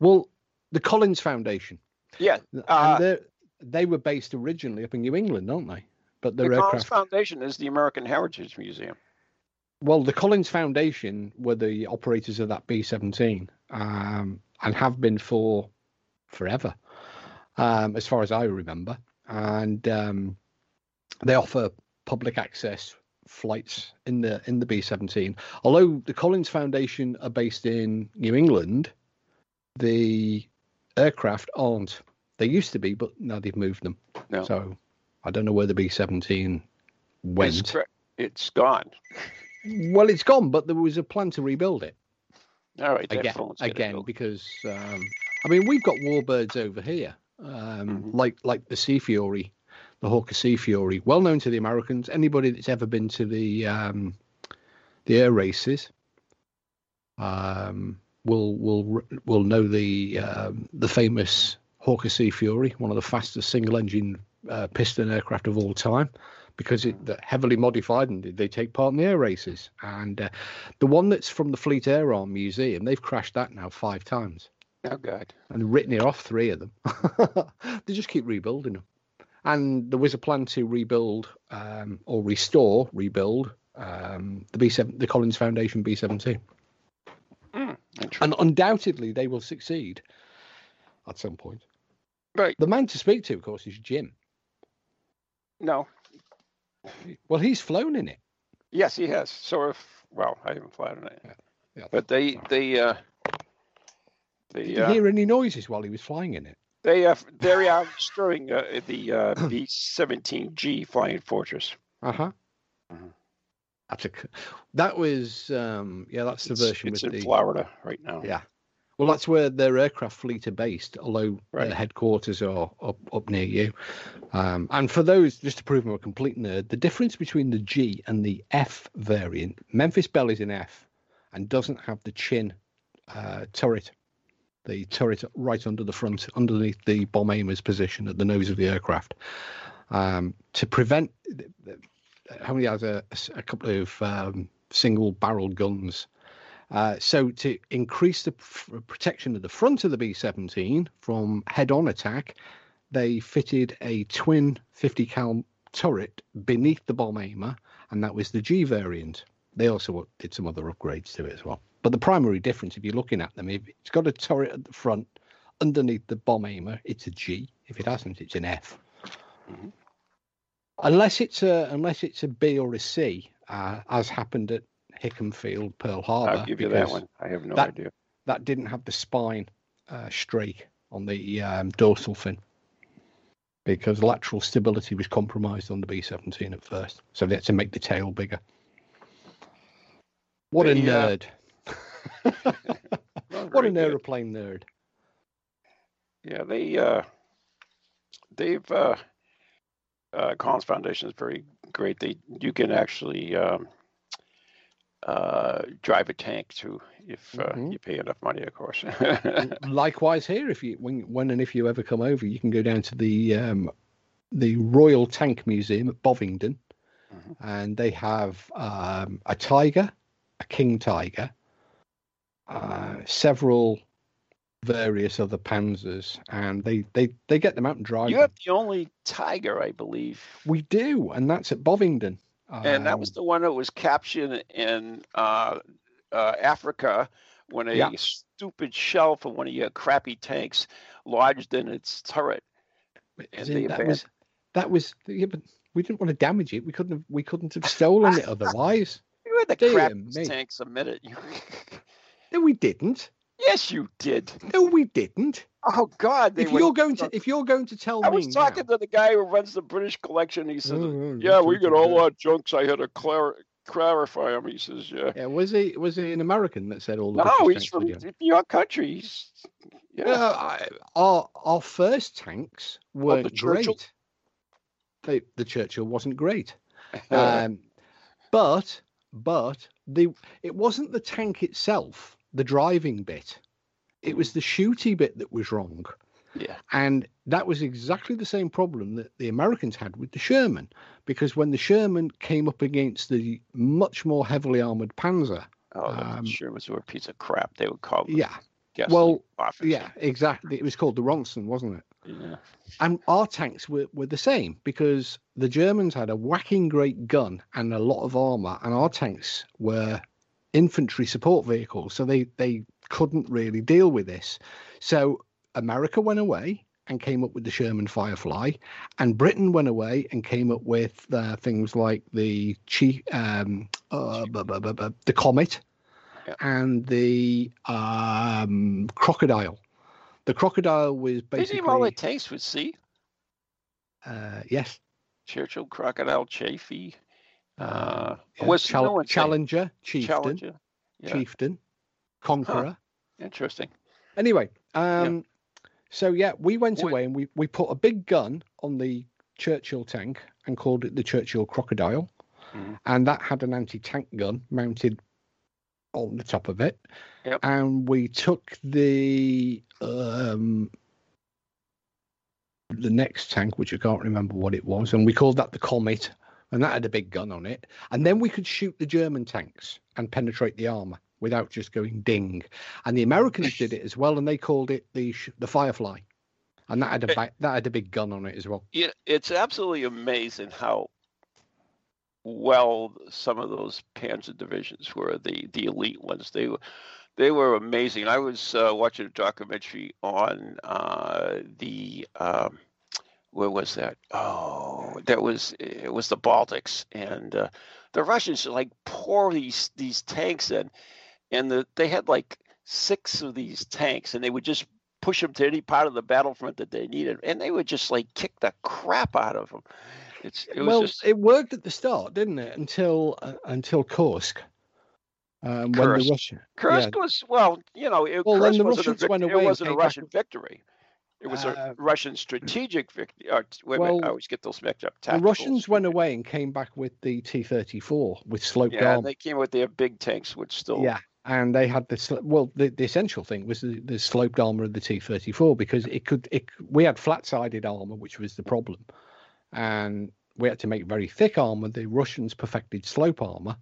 well, the Collings Foundation, yeah, uh, and they were based originally up in New England, aren't they? But their the aircraft... Collings Foundation is the American Heritage Museum. Well, the Collings Foundation were the operators of that B seventeen, um, and have been for forever. Um, as far as I remember, and um, they offer public access flights in the in the B seventeen. Although the Collings Foundation are based in New England, the aircraft aren't. They used to be, but now they've moved them. No. So I don't know where the B seventeen went. It's, it's gone. Well, it's gone, but there was a plan to rebuild it. All right, again, again because um, I mean, we've got warbirds over here. Um, mm-hmm. Like like the Sea Fury, the Hawker Sea Fury, well known to the Americans. Anybody that's ever been to the um, the air races um, will will will know the um, the famous Hawker Sea Fury, one of the fastest single engine uh, piston aircraft of all time, because it heavily modified, and they take part in the air races. And uh, the one that's from the Fleet Air Arm Museum, they've crashed that now five times. Oh god! And written it off, three of them. They just keep rebuilding them, and there was a plan to rebuild um, or restore, rebuild um, the B seven, the Collings Foundation B seventeen, mm, and undoubtedly they will succeed at some point. Right. The man to speak to, of course, is Jim. No. Well, he's flown in it. Yes, he has. So, if well, I haven't flown in it, yeah. Yeah, but they right. they. Uh... The, Did you uh, hear any noises while he was flying in it? They uh, they are destroying uh, the uh, B seventeen G Flying Fortress. Uh huh. Mm-hmm. That's a, that was um, yeah. That's the it's, version. It's with in the, Florida right now. Yeah. Well, that's where their aircraft fleet are based, although right. their headquarters are up, up near you. Um, and for those, just to prove I'm a complete nerd, the difference between the G and the F variant, Memphis Belle is an F, and doesn't have the chin uh, turret. The turret right under the front, underneath the bomb aimer's position at the nose of the aircraft, um, to prevent. Only has a, a couple of um, single-barreled guns, uh, so to increase the protection of the front of the B seventeen from head-on attack, they fitted a twin fifty cal turret beneath the bomb aimer, and that was the G variant. They also did some other upgrades to it as well. But the primary difference, if you're looking at them, if it's got a turret at the front, underneath the bomb aimer, it's a G. If it hasn't, it's an F. Mm-hmm. Unless it's a unless it's a B or a C, uh, as happened at Hickam Field, Pearl Harbor. I'll give you that one. I have no that, idea. That didn't have the spine uh, streak on the um, dorsal fin, because lateral stability was compromised on the B seventeen at first, so they had to make the tail bigger. What the, a nerd. Uh, what an aeroplane nerd. Yeah, they uh they've uh uh Collins Foundation is very great. They you can actually um uh, drive a tank too, if uh, mm-hmm. you pay enough money, of course. Likewise here, if you when, when and if you ever come over, you can go down to the um, the Royal Tank Museum at Bovington, mm-hmm. and they have um, a tiger, a King Tiger, uh, several various other panzers, and they they they get them out and drive. You have them. The only tiger, I believe. We do, and that's at Bovington. And um, that was the one that was captured in uh, uh, Africa when a yeah. stupid shell from one of your crappy tanks lodged in its turret. And they that, was, that was yeah, but we didn't want to damage it. We couldn't have, we couldn't have stolen it otherwise. You had the Damn crappiest me. tanks a minute. No, we didn't. Yes, you did. No, we didn't. Oh God! They if you're going to, if you're going to tell me, I was me talking now. to the guy who runs the British collection. He says, oh, "Yeah, we get all our junks." I had to clar- clarify him. He says, "Yeah." Yeah, was he was he an American that said all the? No, British he's from you? your country. He's, yeah, well, I, our our first tanks weren't oh, the great. They, the Churchill wasn't great, um, but but the it wasn't the tank itself. The driving bit, it was the shooty bit that was wrong. Yeah. And that was exactly the same problem that the Americans had with the Sherman, because when the Sherman came up against the much more heavily armored Panzer. Oh, the um, Shermans were a piece of crap. They would call them. Yeah. Well, officers. yeah, exactly. It was called the Ronson, wasn't it? Yeah. And our tanks were, were the same, because the Germans had a whacking great gun and a lot of armor, and our tanks were infantry support vehicles, so they they couldn't really deal with this. So America went away and came up with the Sherman Firefly, and Britain went away and came up with uh, things like the chief um uh, b- b- b- b- the Comet yeah. and the um Crocodile. The Crocodile was basically Isn't all it takes with C uh yes Churchill, Crocodile, Chafee. Uh, yeah. was Chal- no Challenger, Chieftain, Challenger. Yeah. Chieftain, Conqueror. Huh. Interesting. Anyway, um, yeah. so yeah, we went we- away and we, we put a big gun on the Churchill tank and called it the Churchill Crocodile. Mm. And that had an anti-tank gun mounted on the top of it. Yep. And we took the um, the next tank, which I can't remember what it was, and we called that the Comet. And that had a big gun on it. And then we could shoot the German tanks and penetrate the armor without just going ding. And the Americans did it as well, and they called it the the Firefly. And that had a ba- that had a big gun on it as well. Yeah, it's absolutely amazing how well some of those Panzer divisions were, the the elite ones. They were they were amazing. I was uh, watching a documentary on uh, the. Um, Where was that? Oh, that was it was the Baltics, and uh, the Russians like pour these these tanks in, and the, they had like six of these tanks, and they would just push them to any part of the battlefront that they needed, and they would just like kick the crap out of them. It's it was well, just... it worked at the start, didn't it? Until uh, until Kursk. Um, Kursk. When the Russian Kursk yeah. was well, you know, it, well, Kursk the wasn't, Russians a, went away it wasn't a Russian back... victory. It was a uh, Russian strategic victory. Uh, well, I always get those mixed up. Tactical. The Russians went away and came back with the T thirty-four with sloped yeah, arm. Yeah, they came with their big tanks, which still. Yeah, and they had this. Well, the, the essential thing was the, the sloped armor of the T thirty-four, because it could. It, we had flat-sided armor, which was the problem, and we had to make very thick armor. The Russians perfected slope armor.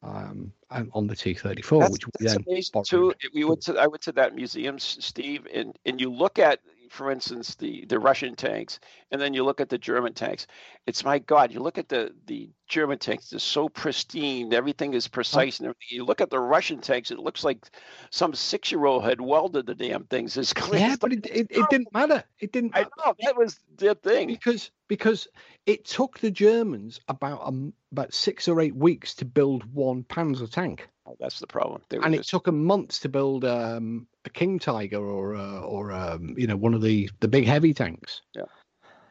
Um, and on the T thirty-four, that's, which we that's then amazing too. We went to I went to that museum, Steve, and, and you look at, for instance, the, the Russian tanks, and then you look at the German tanks. It's my God, you look at the, the German tanks; they're so pristine, everything is precise, and everything. You look at the Russian tanks; it looks like some six year old had welded the damn things as clean. Yeah, but it, it it didn't matter. It didn't. I know that was the thing, because because it took the Germans about um, about six or eight weeks to build one Panzer tank. Oh, that's the problem. They and just... it took them months to build um, a King Tiger or uh, or um, you know one of the, the big heavy tanks. Yeah,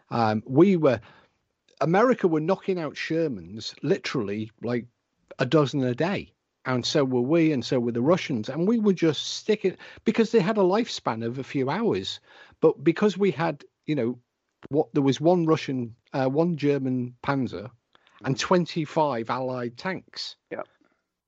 um, we were. America were knocking out Shermans literally like a dozen a day. And so were we, and so were the Russians. And we were just sticking, because they had a lifespan of a few hours. But because we had, you know, what there was one Russian, uh, one German Panzer and twenty-five Allied tanks. Yeah.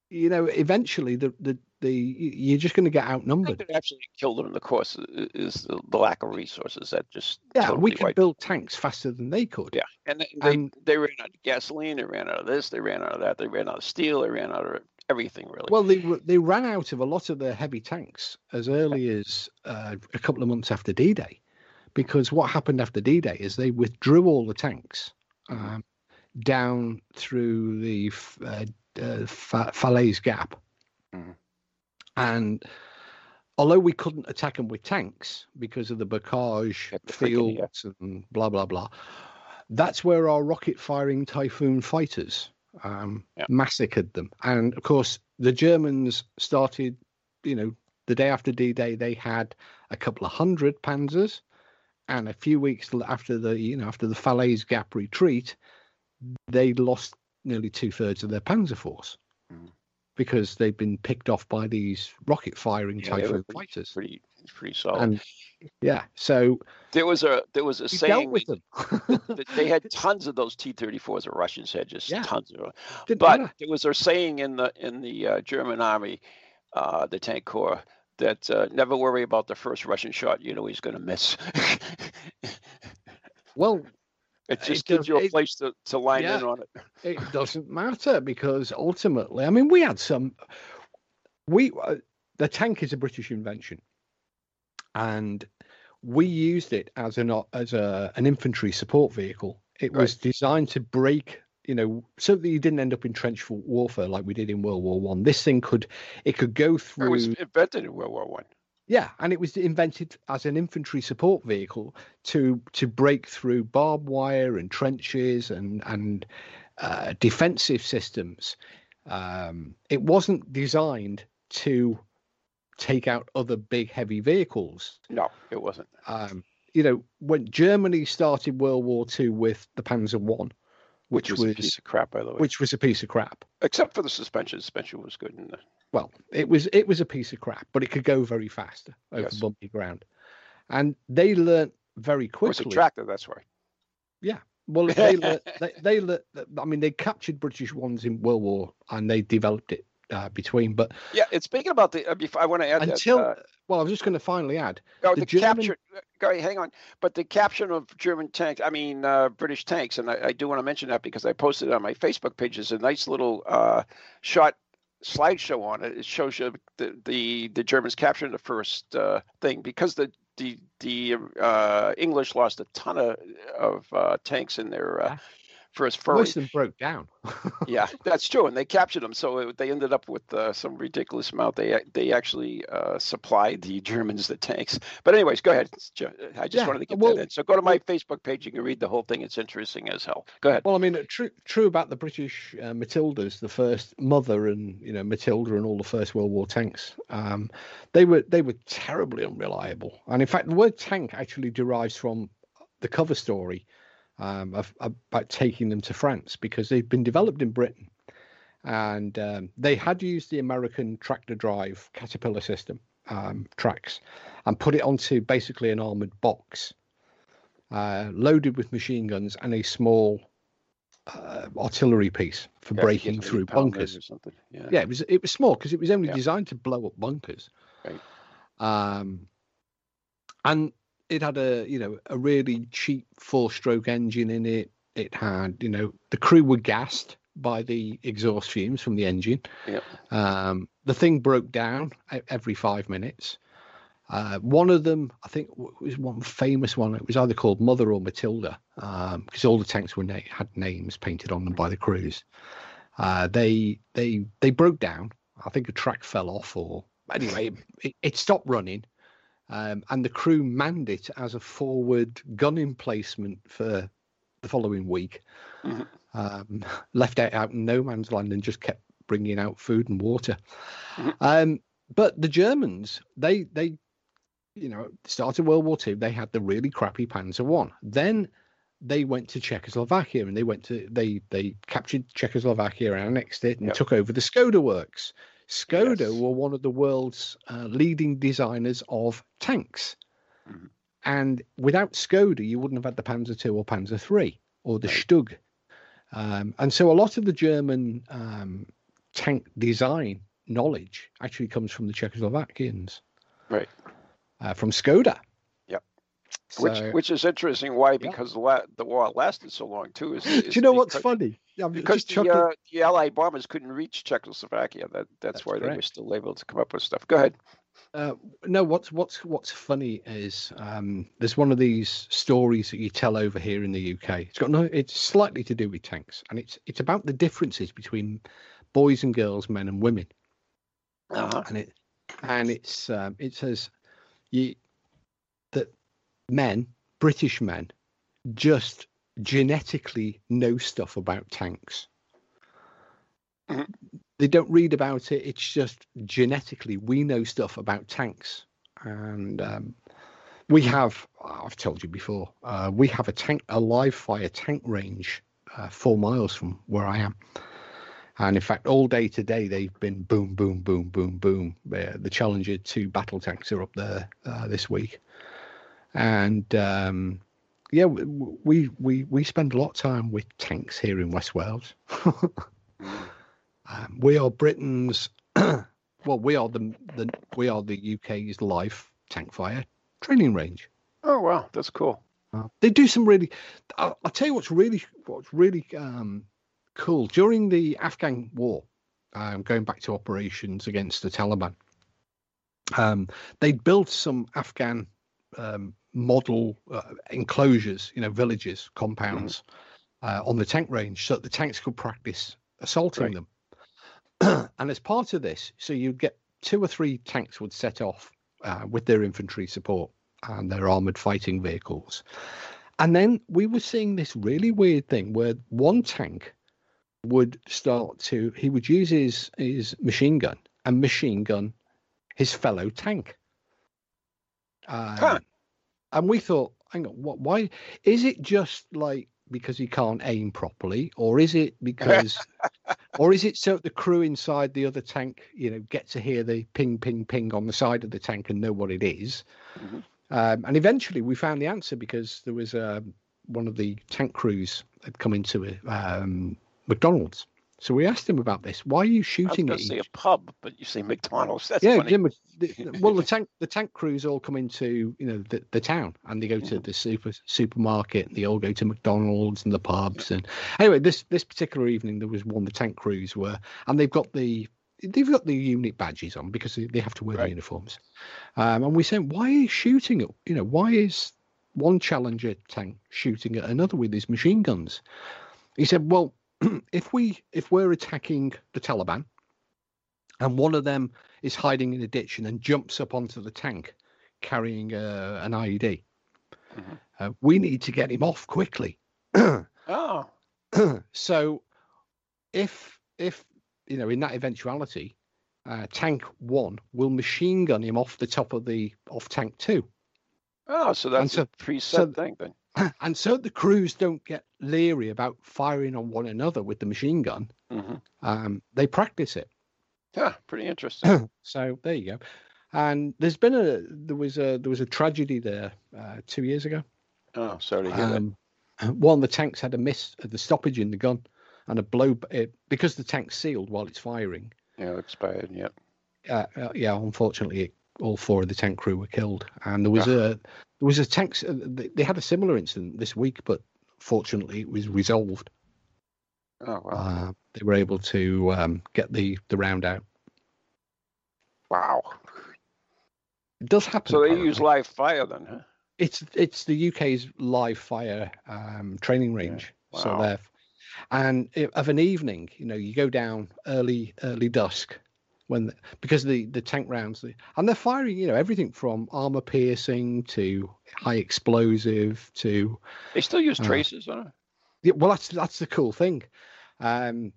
you know, eventually the the, the you're just going to get outnumbered. They absolutely killed them in the course is the lack of resources that just yeah totally we could wiped. build tanks faster than they could. Yeah, and they, and they they ran out of gasoline, they ran out of this, they ran out of that, they ran out of steel, they ran out of everything really. Well, they they ran out of a lot of their heavy tanks as early yeah. as uh, a couple of months after D-Day, because what happened after D-Day is they withdrew all the tanks um, down through the uh, uh, fa- Falaise Gap. Mm. And although we couldn't attack them with tanks because of the bocage yeah, fields yeah. and blah, blah, blah, that's where our rocket-firing Typhoon fighters um, yeah. massacred them. And, of course, the Germans started, you know, the day after D-Day, they had a couple of hundred panzers. And a few weeks after the, you know, after the Falaise Gap retreat, they lost nearly two thirds of their panzer force mm. because they've been picked off by these rocket firing yeah, Typhoon pretty, fighters. Pretty, pretty solid. And, yeah. So there was a there was a saying with them. that they had tons of those T thirty-fours. The Russians had just yeah. tons of them. Didn't but matter. There was a saying in the in the uh, German army, uh, the tank corps, that uh, never worry about the first Russian shot. You know he's going to miss. Well, it just it gives does, you a it, place to, to line yeah, in on it. It doesn't matter because ultimately, I mean, we had some. We uh, the tank is a British invention, and we used it as an as a an infantry support vehicle. It right. was designed to break. You know, so that you didn't end up in trench warfare like we did in World War One. This thing could, it could go through. It was invented in World War One. Yeah, and it was invented as an infantry support vehicle to to break through barbed wire and trenches and and uh, defensive systems. Um, it wasn't designed to take out other big heavy vehicles. No, it wasn't. Um, you know, when Germany started World War Two with the Panzer One. Which, which was, was a piece of crap, by the way. Which was a piece of crap, except for the suspension. The suspension was good. In the... Well, it was it was a piece of crap, but it could go very fast over yes. bumpy ground, and they learnt very quickly. It was a tractor, that's right. Yeah, well, they learnt, they, they learnt, I mean, they captured British ones in World War, and they developed it uh, between. But yeah, it's speaking about the. I want to add until. That, uh... Well, I was just going to finally add. Oh, the, the German... capture. Hang on. But the capture of German tanks, I mean, uh, British tanks, and I, I do want to mention that because I posted it on my Facebook page. There's a nice little uh, shot slideshow on it. It shows you the the, the Germans capturing the first uh, thing because the the the uh, English lost a ton of of uh, tanks in their. Uh, yeah. First furry. Most of them broke down. Yeah, that's true, and they captured them. So it, they ended up with uh, some ridiculous amount. They they actually uh, supplied the Germans the tanks. But anyways, go ahead. I just yeah, wanted to get well, that in. So go to my Facebook page. You can read the whole thing. It's interesting as hell. Go ahead. Well, I mean, true true about the British uh, Matildas, the first mother, and you know Matilda and all the First World War tanks. Um, they were they were terribly unreliable. And in fact, the word tank actually derives from the cover story. Um, of, about taking them to France because they've been developed in Britain, and um, they had used the American tractor drive Caterpillar system um, tracks and put it onto basically an armored box uh, loaded with machine guns and a small uh, artillery piece for yeah, breaking through bunkers. Or something. Yeah. yeah, it was it was small because it was only yeah. designed to blow up bunkers. Right. Um, and it had a, you know, a really cheap four-stroke engine in it. It had, you know, the crew were gassed by the exhaust fumes from the engine. Yep. Um, the thing broke down every five minutes. Uh, one of them, I think, was one famous one. It was either called Mother or Matilda um, because all the tanks were na- had names painted on them by the crews. Uh, they they they broke down. I think a track fell off, or anyway, it, it stopped running. Um, and the crew manned it as a forward gun emplacement for the following week. Mm-hmm. Um, left it out in no man's land and just kept bringing out food and water. Mm-hmm. Um, but the Germans, they, they, you know, started World War Two. They had the really crappy Panzer One. Then they went to Czechoslovakia and they went to they they captured Czechoslovakia and annexed it and yep. took over the Skoda works. Skoda yes. were one of the world's uh, leading designers of tanks. Mm-hmm. And without Skoda, you wouldn't have had the Panzer Two or Panzer Three or the right. Stug. Um, and so a lot of the German um, tank design knowledge actually comes from the Czechoslovakians, right? Uh, from Skoda. Yep. So, which which is interesting. Why? Because yeah. la the war lasted so long too. Is, is Do you know what's funny? I'm because the, uh, the Allied bombers couldn't reach Czechoslovakia. That that's, that's why correct. They were still able to come up with stuff. Go ahead. Uh, no, what's what's what's funny is um, there's one of these stories that you tell over here in the U K. It's got no, it's slightly to do with tanks, and it's it's about the differences between boys and girls, men and women. Uh-huh. And it and it's um, it says you that men, British men, just genetically know stuff about tanks. Mm-hmm. They don't read about it. It's just genetically we know stuff about tanks, and um, we have. I've told you before. Uh, we have a tank, a live fire tank range, uh, four miles from where I am, and in fact, all day today they've been boom, boom, boom, boom, boom. Uh, the Challenger Two battle tanks are up there uh, this week, and um, yeah, we we we spend a lot of time with tanks here in West Wales. Um, we are Britain's, well, we are the, the we are the U K's live tank fire training range. Oh wow, that's cool. Uh, they do some really. I'll, I'll tell you what's really what's really um, cool during the Afghan War. Um, going back to operations against the Taliban, um, they built some Afghan um, model uh, enclosures, you know, villages, compounds mm-hmm. uh, on the tank range, so that the tanks could practice assaulting right. them. And as part of this, so you'd get two or three tanks would set off uh, with their infantry support and their armoured fighting vehicles. And then we were seeing this really weird thing where one tank would start to, he would use his, his machine gun and machine gun his fellow tank. Um, huh. And we thought, hang on, what, why? Is it just like, because he can't aim properly, or is it because or is it so the crew inside the other tank, you know, get to hear the ping ping ping on the side of the tank and know what it is? Mm-hmm. Um, and eventually we found the answer, because there was uh, one of the tank crews had come into a um, McDonald's, so we asked him about this. Why are you shooting? I was going to say a pub, but you say McDonald's. That's yeah, funny. Yeah. Well, the tank the tank crews all come into, you know, the, the town, and they go to the super supermarket, and they all go to McDonald's and the pubs. And anyway, this this particular evening there was one. The tank crews were, and they've got the they've got the unit badges on, because they have to wear right. the uniforms. Um, and we said, why are you shooting? You know, why is one Challenger tank shooting at another with his machine guns? He said, well, if we if we're attacking the Taliban and one of them is hiding in a ditch and then jumps up onto the tank carrying uh, an I E D, mm-hmm. uh, we need to get him off quickly. Oh, so if if you know, in that eventuality, uh, tank one will machine gun him off the top of the off tank two. Oh, so that's so, a preset so, thing then. And so the crews don't get leery about firing on one another with the machine gun. Mm-hmm. Um, they practice it. Yeah, pretty interesting. So there you go. And there's been a there was a there was a tragedy there uh, two years ago. Oh, sorry to hear um, that. One of the tanks had a miss of the stoppage in the gun, and a blow it, because the tank's sealed while it's firing. Yeah, it expired. Yeah. Uh, uh, yeah. Unfortunately, it, all four of the tank crew were killed, and there was ah. a. There was a tank. They had a similar incident this week, but fortunately, it was resolved. Oh wow! Uh, they were able to um, get the the round out. Wow! It does happen. So they apparently. Use live fire then, huh? It's it's the U K's live fire um, training range. Yeah. Wow. So there, and it, of an evening, you know, you go down early early dusk. When the, because the the tank rounds the, and they're firing, you know, everything from armor piercing to high explosive to they still use tracers, uh, don't they? Yeah, well, that's that's the cool thing. Um,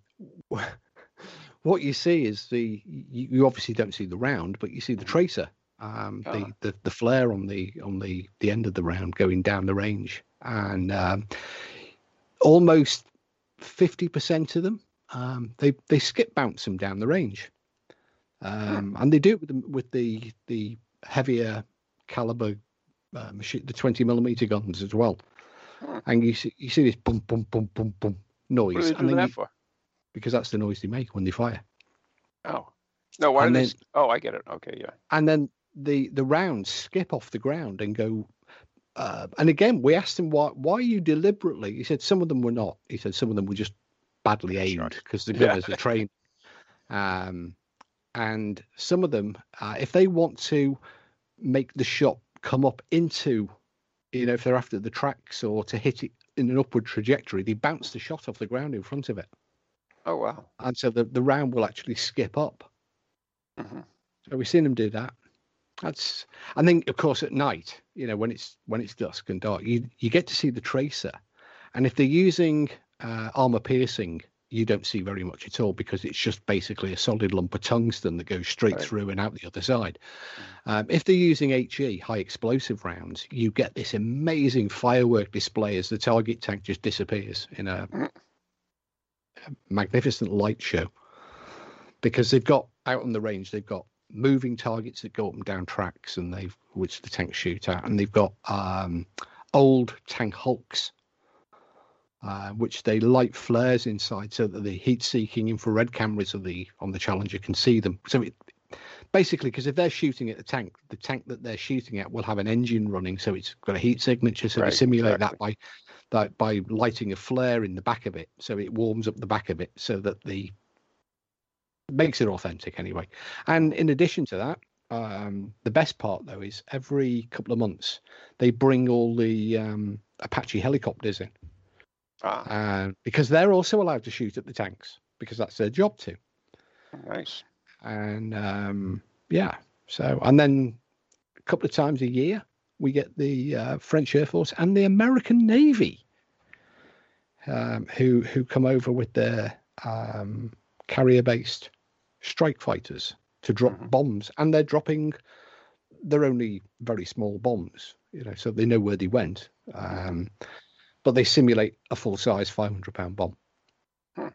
what you see is the you, you obviously don't see the round, but you see the tracer, um, uh-huh. the, the the flare on the on the the end of the round going down the range, and um, almost fifty percent of them um, they they skip bounce them down the range. Um, and they do it with the, with the the heavier caliber uh, machine, the twenty millimeter guns as well. And you see you see this boom boom boom boom boom noise. What are they doing that for? Because that's the noise they make when they fire. Oh, no, why and are then, they? Oh, I get it. Okay, yeah. And then the the rounds skip off the ground and go. Uh, and again, we asked him why. Why you deliberately? He said some of them were not. He said some of them were just badly aimed because the gunners were trained. Um, and some of them, uh, if they want to make the shot come up into, you know, if they're after the tracks or to hit it in an upward trajectory, they bounce the shot off the ground in front of it. Oh, wow. And so the, the round will actually skip up. Mm-hmm. So we've seen them do that. That's, and then, of course, at night, you know, when it's when it's dusk and dark, you, you get to see the tracer. And if they're using uh, armor piercing, you don't see very much at all because it's just basically a solid lump of tungsten that goes straight right. through and out the other side. Um, if they're using H E, high explosive rounds, you get this amazing firework display as the target tank just disappears in a, a magnificent light show. Because they've got, out on the range, they've got moving targets that go up and down tracks and they've, which the tanks shoot at, and they've got um, old tank hulks. Uh, which they light flares inside so that the heat-seeking infrared cameras of the on the Challenger can see them. So it, basically, because if they're shooting at the tank, the tank that they're shooting at will have an engine running, so it's got a heat signature. So right, they simulate exactly. that by that by lighting a flare in the back of it, so it warms up the back of it, so that the makes it authentic anyway. And in addition to that, um, the best part though is every couple of months they bring all the um, Apache helicopters in. Ah. Uh, because they're also allowed to shoot at the tanks because that's their job too. Nice. And um, yeah, so and then a couple of times a year we get the uh, French Air Force and the American Navy um, who who come over with their um, carrier-based strike fighters to drop mm-hmm. bombs, and they're dropping they're only very small bombs, you know, so they know where they went. Um, But they simulate a full-size five hundred pound bomb. Hmm.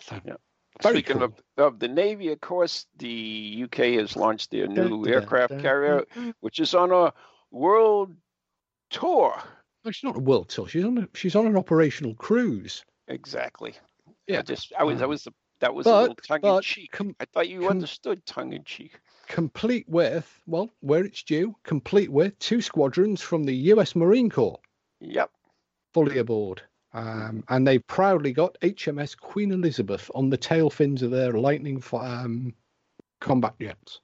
So, yeah. Speaking cool. of, of the Navy, of course, the U K has launched their new da, da, aircraft da, da, carrier, da. which is on a world tour. No, she's not a world tour. She's on a, she's on an operational cruise. Exactly. Yeah. I just I was um, that was the, that was but, a little tongue in cheek. Com, I thought you com, understood tongue in cheek. Complete with well, where it's due, complete with two squadrons from the U S Marine Corps. Yep. Fully aboard, um, and they proudly got H M S Queen Elizabeth on the tail fins of their lightning um, combat jets.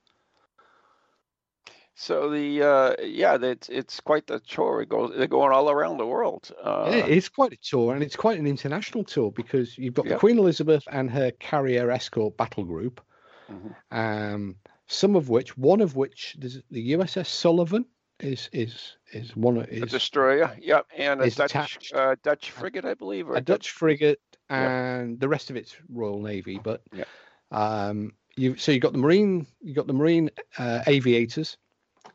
So the uh, yeah, it's it's quite a tour. It goes, they're going all around the world. Uh, yeah, it's quite a tour, and it's quite an international tour because you've got yeah. the Queen Elizabeth and her carrier escort battle group. Mm-hmm. Um, some of which, one of which, there's the U S S Sullivan. Is is is one is, a destroyer? Yep, and a Dutch uh, Dutch frigate, I believe, or a, a Dutch, Dutch frigate, and yep. the rest of it's Royal Navy. But yep. um, you so you've got the Marine, you've got the Marine uh, aviators,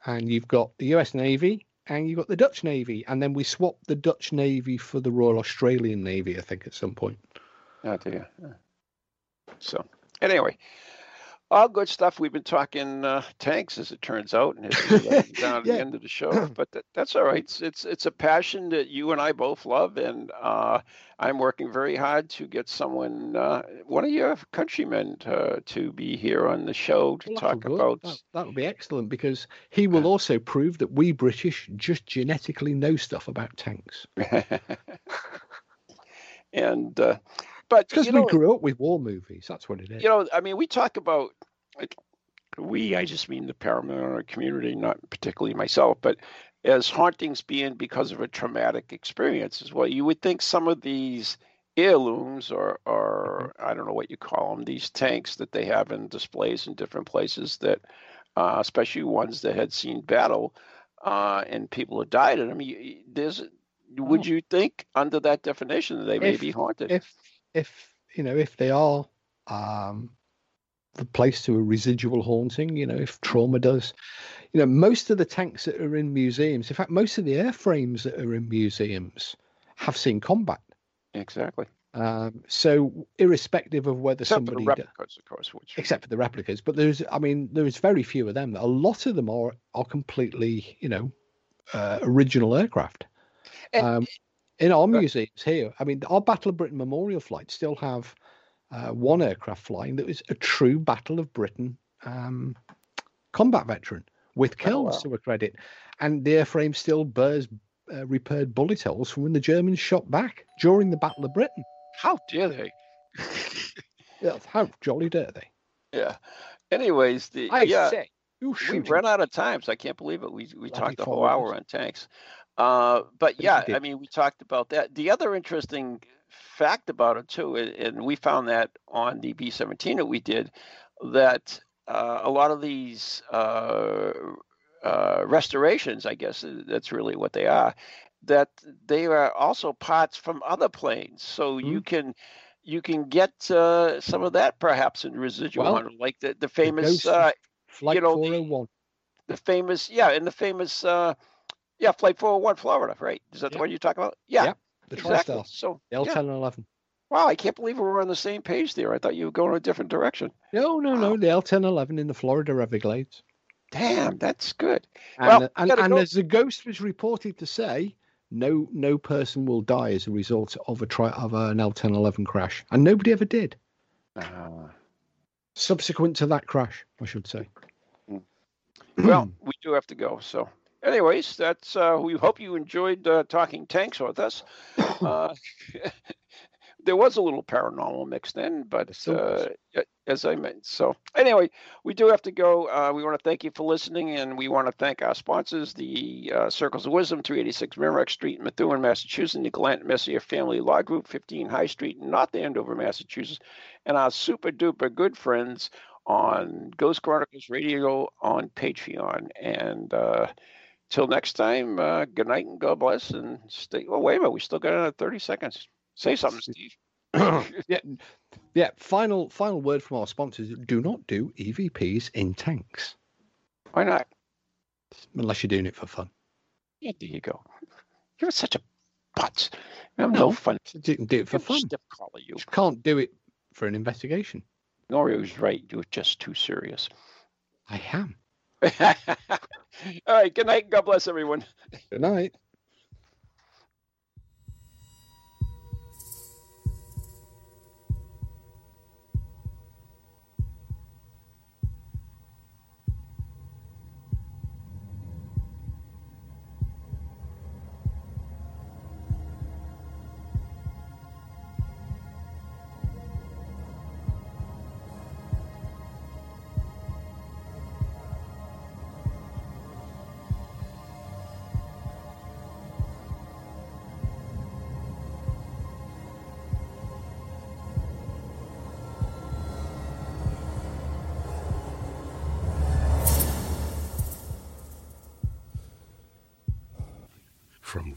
and you've got the U S Navy, and you've got the Dutch Navy, and then we swapped the Dutch Navy for the Royal Australian Navy, I think, at some point. Oh dear. So anyway. All good stuff. We've been talking uh, tanks, as it turns out, and it's uh, down at yeah. the end of the show. But th- that's all right. It's, it's it's a passion that you and I both love, and uh, I'm working very hard to get someone, uh, one of your countrymen, uh, to be here on the show to well, talk about. That, that would be excellent because he will also prove that we British just genetically know stuff about tanks. and. Uh, But because we know, grew up with war movies, that's what it is. You know, I mean, we talk about like, we. I just mean the paramilitary community, not particularly myself, but as hauntings being because of a traumatic experience as well. You would think some of these heirlooms, or or I don't know what you call them, these tanks that they have in displays in different places, that uh, especially ones that had seen battle uh, and people had died in them. You, there's, would you think under that definition that they may if, be haunted? If, If, you know, if they are um, the place to a residual haunting, you know, if trauma does, you know, most of the tanks that are in museums, in fact, most of the airframes that are in museums have seen combat. Exactly. Um, so irrespective of whether except somebody... Except for the replicas, of course. Which... Except for the replicas. But there's, I mean, there's very few of them. A lot of them are, are completely, you know, uh, original aircraft. And... Um, In our museums here, I mean, our Battle of Britain Memorial flights still have uh, one aircraft flying that was a true Battle of Britain um, combat veteran with kilns oh, wow. to her credit. And the airframe still bears uh, repaired bullet holes from when the Germans shot back during the Battle of Britain. How dare they? Yeah, how jolly dare they? Yeah. Anyways, the I yeah, say, we ran out of time, so I can't believe it. We we Bloody talked the whole hours. hour on tanks. Uh, but yeah, I mean, we talked about that. The other interesting fact about it too, and we found that on the B seventeen that we did, that uh, a lot of these uh, uh, restorations, I guess that's really what they are, that they are also parts from other planes. So mm-hmm. you can you can get uh, some of that perhaps in residual well, model, like the the famous the uh, flight you know, four oh one, the, the famous yeah, and the famous. Uh, Yeah, Flight four oh one Florida, right? Is that yeah. the one you're talking about? Yeah, yeah the exactly. Tri-Star, so, the L ten eleven. Yeah. Wow, I can't believe we were on the same page there. I thought you were going in a different direction. No, no, wow. no, the L ten eleven in the Florida Everglades. Damn, that's good. And, well, uh, and, and go. as the ghost was reported to say, no no person will die as a result of a tri- of an L ten eleven crash. And nobody ever did. Uh, Subsequent to that crash, I should say. Well, we do have to go, so... Anyways, that's. Uh, we hope you enjoyed uh, talking tanks with us. Uh, there was a little paranormal mixed in, but uh, as I meant. So anyway, we do have to go. Uh, we want to thank you for listening, and we want to thank our sponsors, the uh, Circles of Wisdom, three eighty-six Merrimack Street in Methuen, Massachusetts, the Galant Messier Family Law Group, fifteen High Street in North Andover, Massachusetts, and our super-duper good friends on Ghost Chronicles Radio on Patreon. And... Uh, Till next time, uh, good night and God bless. And stay. Oh, wait a minute. We still got another thirty seconds. Say something, Steve. yeah. yeah. Final final word from our sponsors. Do not do E V Ps in tanks. Why not? Unless you're doing it for fun. Yeah, there you go. You're such a putz. I'm no, no fun. You can do it for I'm fun. You. you can't do it for an investigation. Norio's right. You're just too serious. I am. All right, good night. God bless everyone. Good night. From